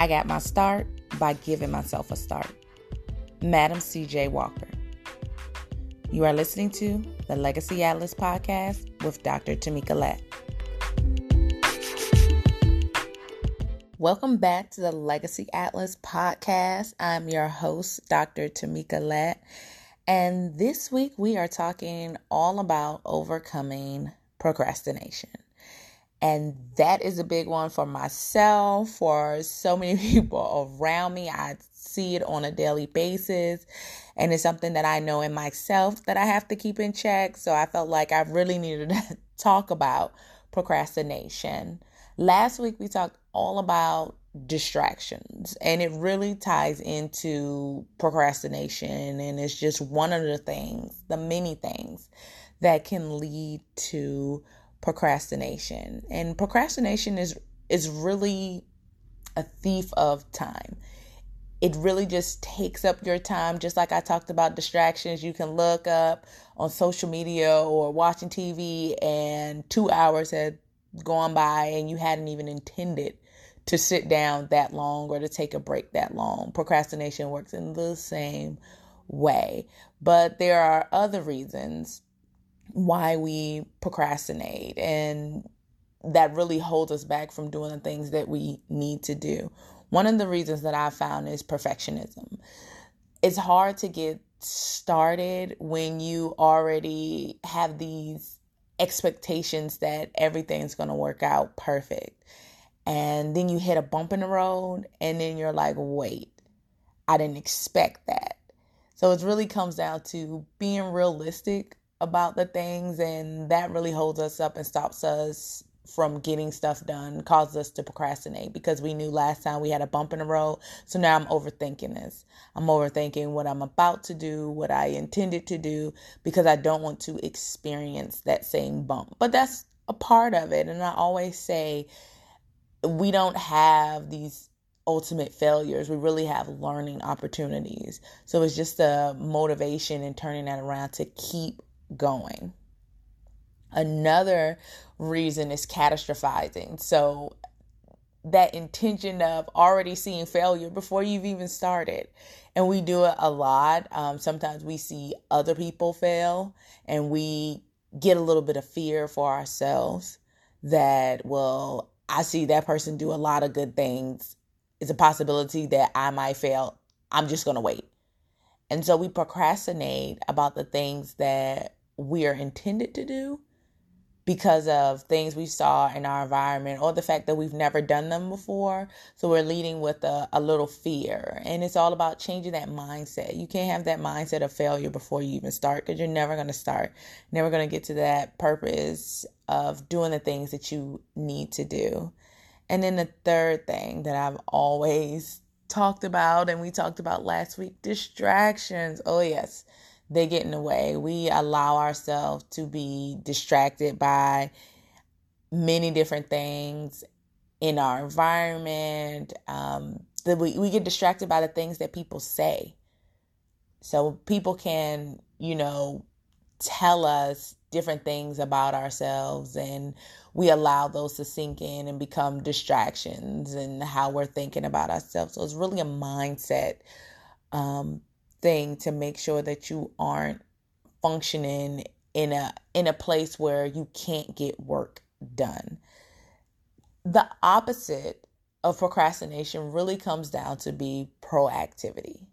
I got my start by giving myself a start. Madam C.J. Walker. You are listening to the Legacy Atlas podcast with Dr. Tamika Lett. Welcome back to the Legacy Atlas podcast. I'm your host, Dr. Tamika Lett. And this week we are talking all about overcoming procrastination. And that is a big one for myself, for so many people around me. I see it on a daily basis, and it's something that I know in myself that I have to keep in check. So I felt like I really needed to talk about procrastination. Last week, we talked all about distractions, and it really ties into procrastination, and it's just one of the things, the many things that can lead to procrastination. And procrastination is really a thief of time. It really just takes up your time. Just like I talked about distractions, you can look up on social media or watching TV and 2 hours had gone by and you hadn't even intended to sit down that long or to take a break that long. Procrastination works in the same way. But there are other reasons why we procrastinate, and that really holds us back from doing the things that we need to do. One of the reasons that I found is perfectionism. It's hard to get started when you already have these expectations that everything's going to work out perfect. And then you hit a bump in the road and then you're like, wait, I didn't expect that. So it really comes down to being realistic about the things, and that really holds us up and stops us from getting stuff done, causes us to procrastinate because we knew last time we had a bump in the road. So now I'm overthinking this. I'm overthinking what I'm about to do, what I intended to do, because I don't want to experience that same bump. But that's a part of it. And I always say we don't have these ultimate failures. We really have learning opportunities. So it's just the motivation and turning that around to keep going. Another reason is catastrophizing. So that intention of already seeing failure before you've even started. And we do it a lot. Sometimes we see other people fail and we get a little bit of fear for ourselves that, well, I see that person do a lot of good things. It's a possibility that I might fail. I'm just going to wait. And so we procrastinate about the things that we are intended to do because of things we saw in our environment or the fact that we've never done them before. So we're leading with a little fear. And it's all about changing that mindset. You can't have that mindset of failure before you even start, because you're never going to start, never going to get to that purpose of doing the things that you need to do. And then the third thing that I've always talked about, and we talked about last week, distractions. Oh yes, they get in the way. We allow ourselves to be distracted by many different things in our environment. We get distracted by the things that people say. So people can, tell us different things about ourselves, and we allow those to sink in and become distractions and how we're thinking about ourselves. So it's really a mindset thing to make sure that you aren't functioning in a place where you can't get work done. The opposite of procrastination really comes down to be proactivity.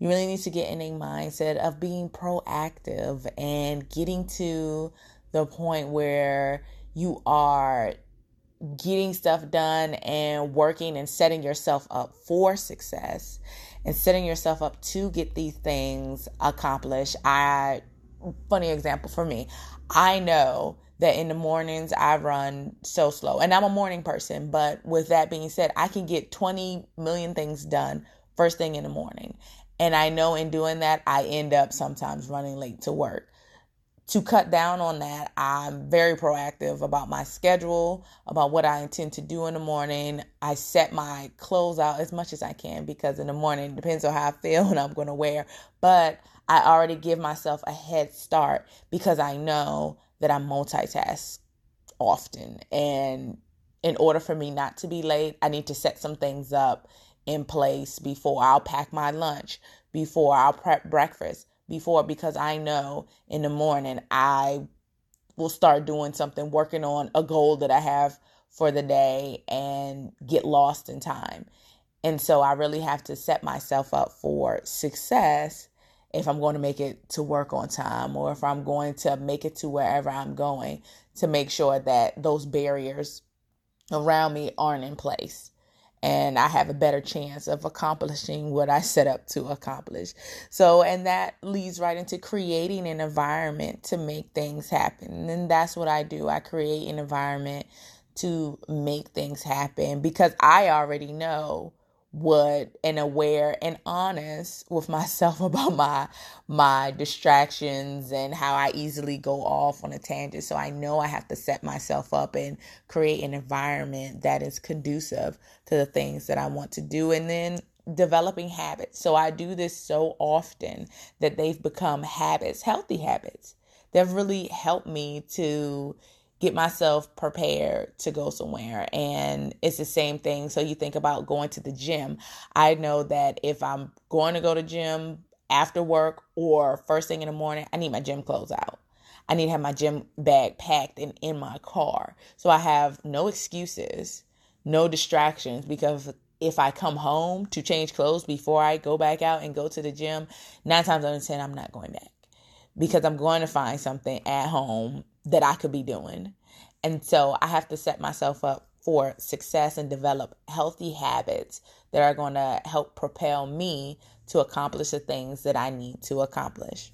You really need to get in a mindset of being proactive and getting to the point where you are getting stuff done and working and setting yourself up for success and setting yourself up to get these things accomplished. Funny example for me, I know that in the mornings I run so slow, and I'm a morning person, but with that being said, I can get 20 million things done first thing in the morning. And I know in doing that, I end up sometimes running late to work. To cut down on that, I'm very proactive about my schedule, about what I intend to do in the morning. I set my clothes out as much as I can, because in the morning, it depends on how I feel and I'm going to wear. But I already give myself a head start because I know that I multitask often. And in order for me not to be late, I need to set some things up in place before I'll pack my lunch, before I'll prep breakfast, because I know in the morning I will start doing something, working on a goal that I have for the day and get lost in time. And so I really have to set myself up for success if I'm going to make it to work on time, or if I'm going to make it to wherever I'm going, to make sure that those barriers around me aren't in place. And I have a better chance of accomplishing what I set up to accomplish. So, and that leads right into creating an environment to make things happen. And that's what I do. I create an environment to make things happen because I already know what and aware and honest with myself about my distractions and how I easily go off on a tangent. So I know I have to set myself up and create an environment that is conducive to the things that I want to do. And then developing habits. So I do this so often that they've become habits, healthy habits. They've really helped me to get myself prepared to go somewhere. And it's the same thing. So you think about going to the gym. I know that if I'm going to go to gym after work or first thing in the morning, I need my gym clothes out. I need to have my gym bag packed and in my car. So I have no excuses, no distractions, because if I come home to change clothes before I go back out and go to the gym, 9 times out of 10, I'm not going back because I'm going to find something at home that I could be doing. And so I have to set myself up for success and develop healthy habits that are going to help propel me to accomplish the things that I need to accomplish.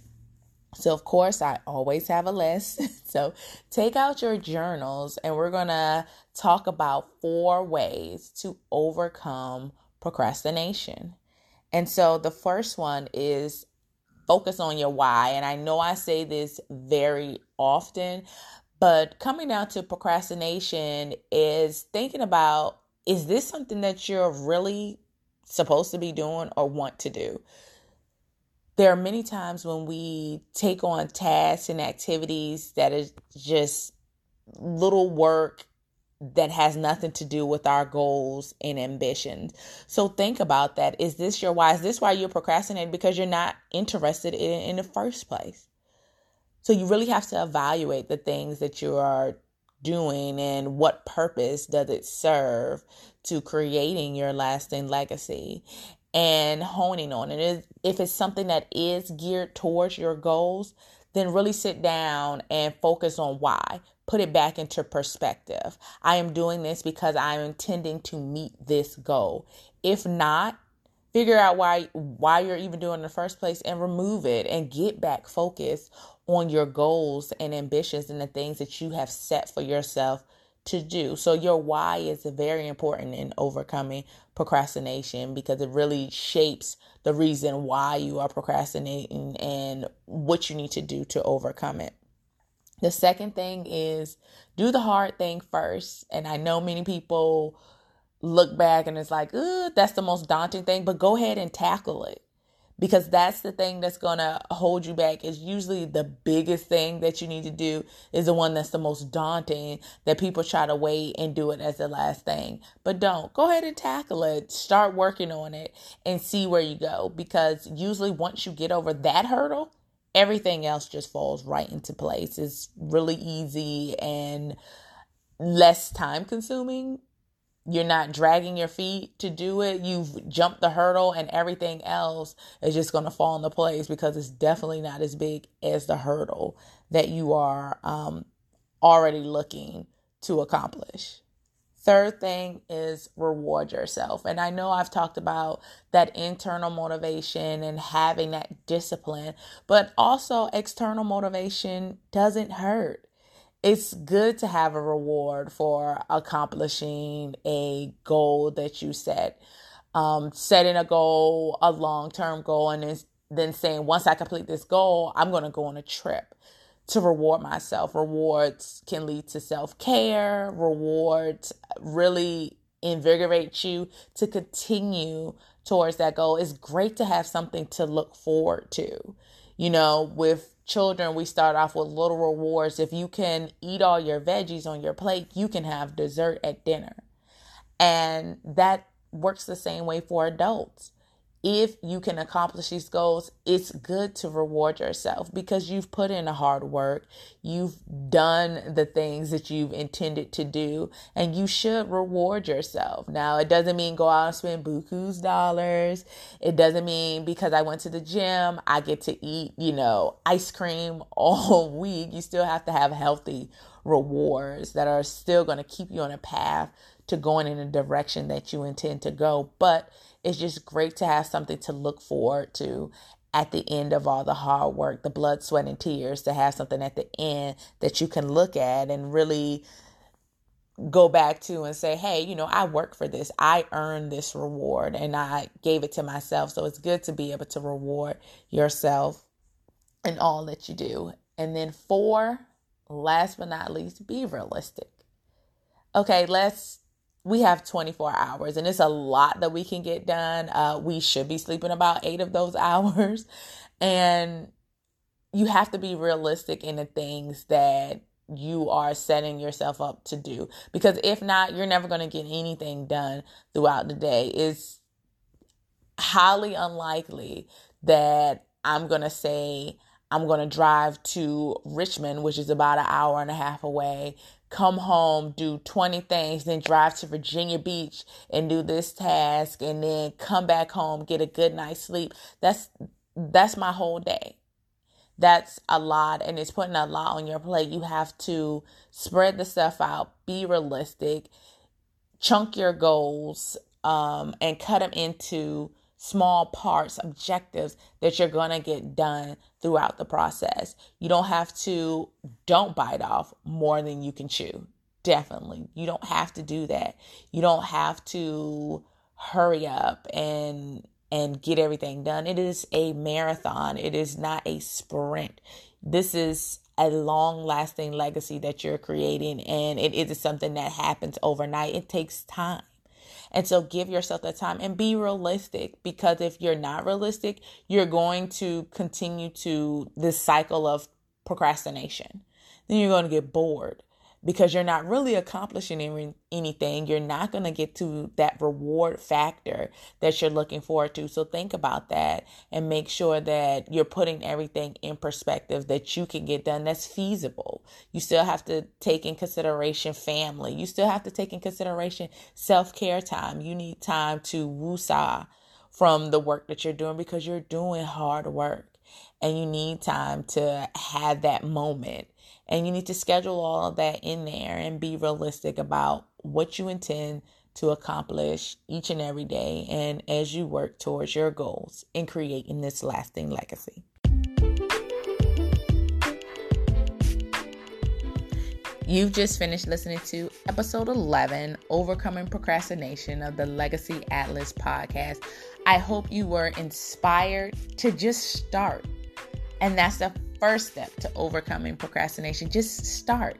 So of course, I always have a list. So take out your journals and we're going to talk about 4 ways to overcome procrastination. And so the first one is focus on your why. And I know I say this very often, but coming down to procrastination is thinking about, is this something that you're really supposed to be doing or want to do? There are many times when we take on tasks and activities that is just little work that has nothing to do with our goals and ambitions. So think about that. Is this your why? Is this why you're procrastinating? Because you're not interested in the first place. So you really have to evaluate the things that you are doing and what purpose does it serve to creating your lasting legacy and honing on it. If it's something that is geared towards your goals, then really sit down and focus on why. Put it back into perspective. I am doing this because I am intending to meet this goal. If not, figure out why you're even doing it in the first place and remove it and get back focused on your goals and ambitions and the things that you have set for yourself to do. So your why is very important in overcoming procrastination because it really shapes the reason why you are procrastinating and what you need to do to overcome it. The second thing is do the hard thing first. And I know many people look back and it's like, ooh, that's the most daunting thing, but go ahead and tackle it because that's the thing that's going to hold you back. It's usually the biggest thing that you need to do is the one that's the most daunting that people try to wait and do it as the last thing. But don't. Go ahead and tackle it. Start working on it and see where you go because usually once you get over that hurdle, everything else just falls right into place. It's really easy and less time consuming. You're not dragging your feet to do it. You've jumped the hurdle and everything else is just going to fall into place because it's definitely not as big as the hurdle that you are already looking to accomplish. Third thing is reward yourself. And I know I've talked about that internal motivation and having that discipline, but also external motivation doesn't hurt. It's good to have a reward for accomplishing a goal that you set. Setting a goal, a long-term goal, and then saying, once I complete this goal, I'm going to go on a trip. To reward myself. Rewards can lead to self-care. Rewards really invigorate you to continue towards that goal. It's great to have something to look forward to. You know, with children, we start off with little rewards. If you can eat all your veggies on your plate, you can have dessert at dinner. And that works the same way for adults. If you can accomplish these goals, it's good to reward yourself because you've put in the hard work. You've done the things that you've intended to do, and you should reward yourself. Now, it doesn't mean go out and spend buku's dollars. It doesn't mean because I went to the gym, I get to eat, ice cream all week. You still have to have healthy rewards that are still going to keep you on a path to going in a direction that you intend to go. But it's just great to have something to look forward to at the end of all the hard work, the blood, sweat, and tears, to have something at the end that you can look at and really go back to and say, hey, I worked for this. I earned this reward and I gave it to myself. So it's good to be able to reward yourself in all that you do. And then 4, last but not least, be realistic. Okay, we have 24 hours and it's a lot that we can get done. We should be sleeping about 8 of those hours, and you have to be realistic in the things that you are setting yourself up to do, because if not, you're never going to get anything done throughout the day. It's highly unlikely that I'm going to say I'm going to drive to Richmond, which is about an hour and a half away, come home, do 20 things, then drive to Virginia Beach and do this task, and then come back home, get a good night's sleep. That's my whole day. That's a lot, and it's putting a lot on your plate. You have to spread the stuff out, be realistic, chunk your goals, and cut them into small parts, objectives that you're going to get done throughout the process. You don't bite off more than you can chew. Definitely. You don't have to do that. You don't have to hurry up and get everything done. It is a marathon. It is not a sprint. This is a long lasting legacy that you're creating, and it isn't something that happens overnight. It takes time. And so give yourself that time and be realistic, because if you're not realistic, you're going to continue to this cycle of procrastination. Then you're going to get bored because you're not really accomplishing anything. You're not going to get to that reward factor that you're looking forward to. So think about that and make sure that you're putting everything in perspective that you can get done that's feasible. You still have to take in consideration family. You still have to take in consideration self-care time. You need time to woosah from the work that you're doing, because you're doing hard work. And you need time to have that moment. And you need to schedule all of that in there and be realistic about what you intend to accomplish each and every day, and as you work towards your goals in creating this lasting legacy. You've just finished listening to episode 11, Overcoming Procrastination, of the Legacy Atlas podcast. I hope you were inspired to just start. And that's the first step to overcoming procrastination. Just start.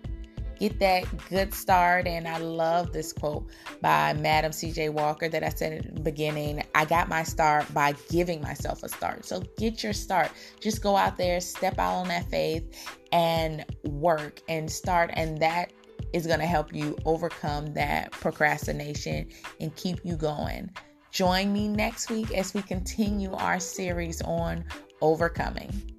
Get that good start. And I love this quote by Madam C.J. Walker that I said at the beginning. I got my start by giving myself a start. So get your start. Just go out there, step out on that faith, and work and start. And that is going to help you overcome that procrastination and keep you going. Join me next week as we continue our series on overcoming.